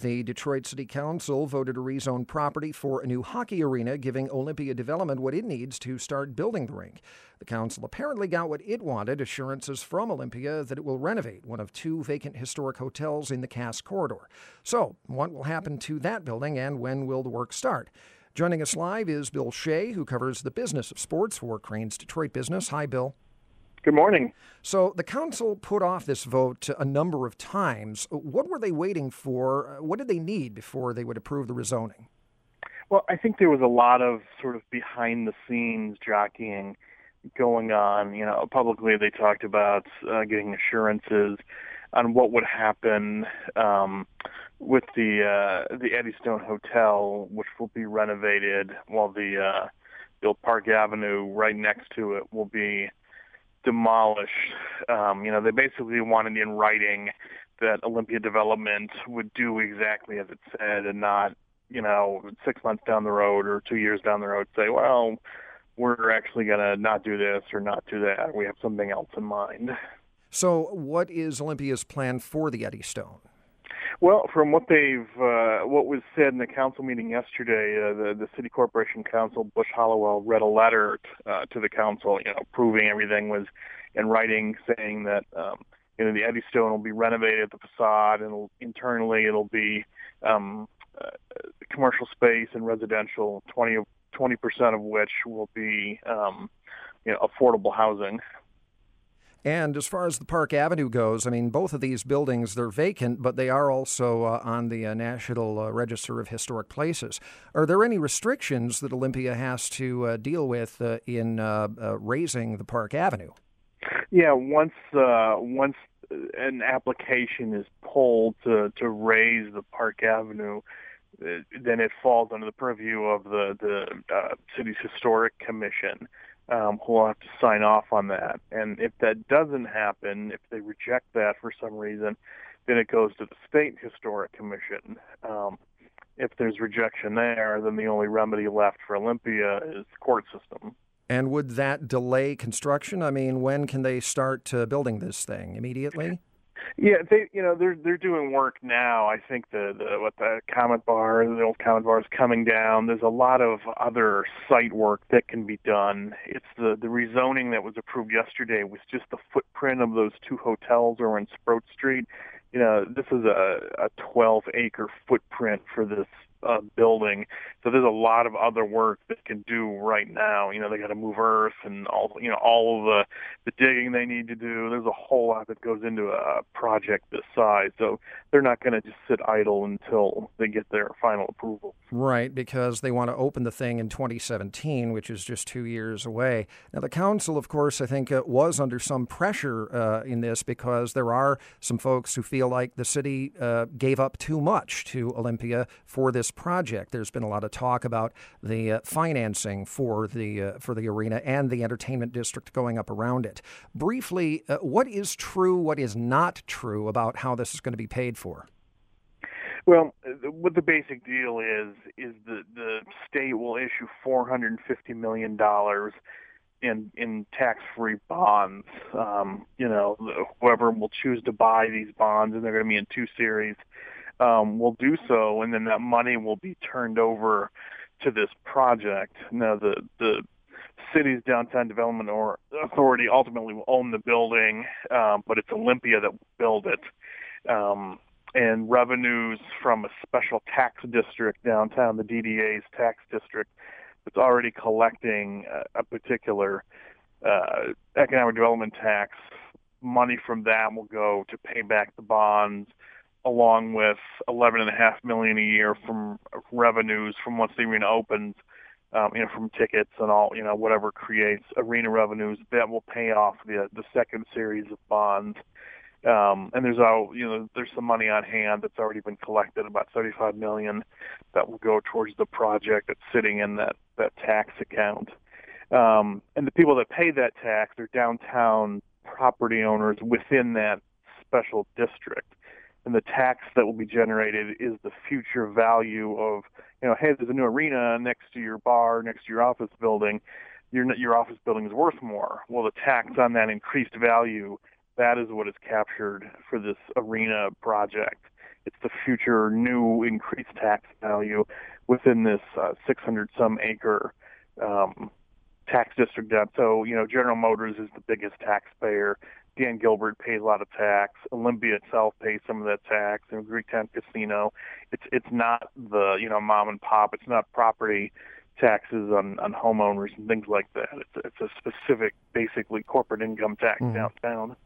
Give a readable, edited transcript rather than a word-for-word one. The Detroit City Council voted to rezone property for a new hockey arena, giving Olympia Development what it needs to start building the rink. The council apparently got what it wanted, assurances from Olympia that it will renovate one of two vacant historic hotels in the Cass Corridor. So, what will happen to that building and when will the work start? Joining us live is Bill Shea, who covers the business of sports for Crain's Detroit Business. Hi, Bill. Good morning. So the council put off this vote a number of times. What were they waiting for? What did they need before they would approve the rezoning? Well, I think there was a lot of sort of behind-the-scenes jockeying going on. You know, publicly they talked about getting assurances on what would happen with the Eddystone Hotel, which will be renovated, while the old Park Avenue right next to it will be demolished. You know, they basically wanted in writing that Olympia Development would do exactly as it said and not, you know, 6 months down the road or 2 years down the road say, well, we're actually going to not do this or not do that. We have something else in mind. So what is Olympia's plan for the Eddystone? Well, from what they've, what was said in the council meeting yesterday, the City Corporation Council, Bush Hollowell, read a letter to the council, you know, proving everything was in writing, saying that, you know, the Eddystone will be renovated, the facade, and internally it'll be commercial space and residential, 20% of which will be, you know, affordable housing. And as far as the Park Avenue goes, I mean, both of these buildings, they're vacant, but they are also on the National Register of Historic Places. Are there any restrictions that Olympia has to deal with in raising the Park Avenue? Yeah, once an application is pulled to raise the Park Avenue, then it falls under the purview of the city's historic commission. Who'll have to sign off on that. And if that doesn't happen, if they reject that for some reason, then it goes to the State Historic Commission. If there's rejection there, then the only remedy left for Olympia is the court system. And would that delay construction? I mean, when can they start building this thing? Immediately? Yeah, they're doing work now. I think the Comet Bar, the old Comet Bar is coming down. There's a lot of other site work that can be done. It's the rezoning that was approved yesterday was just the footprint of those two hotels are on Sproat Street. You know, this is a 12-acre footprint for this building. So there's a lot of other work that can do right now. You know, they got to move earth and all of the digging they need to do. There's a whole lot that goes into a project this size. So they're not going to just sit idle until they get their final approval. Right, because they want to open the thing in 2017, which is just 2 years away. Now, the council, of course, I think was under some pressure in this because there are some folks who feel like the city gave up too much to Olympia for this project. There's been a lot of talk about the financing for the arena and the entertainment district going up around it. Briefly, what is true, what is not true about how this is going to be paid for? Well, what the basic deal is the state will issue $450 million in tax-free bonds. You know, whoever will choose to buy these bonds, and they're going to be in two series, will do so, and then that money will be turned over to this project. Now, the city's Downtown Development Authority ultimately will own the building, but it's Olympia that will build it. And revenues from a special tax district downtown, the DDA's tax district, that's already collecting a particular economic development tax, money from that will go to pay back the bonds, along with $11.5 million a year from revenues from once the arena opens, you know, from tickets and all, you know, whatever creates arena revenues, that will pay off the second series of bonds. And there's all, you know, there's some money on hand that's already been collected, about $35 million, that will go towards the project that's sitting in that tax account. And the people that pay that tax are downtown property owners within that special district. And the tax that will be generated is the future value of, you know, hey, there's a new arena next to your bar, next to your office building. Your office building is worth more. Well, the tax on that increased value, that is what is captured for this arena project. It's the future new increased tax value within this 600-some acre tax district down. So, you know, General Motors is the biggest taxpayer. Dan Gilbert pays a lot of tax. Olympia itself pays some of that tax. And Greektown Casino, it's not the, you know, mom and pop. It's not property taxes on homeowners and things like that. It's a specific, basically, corporate income tax downtown.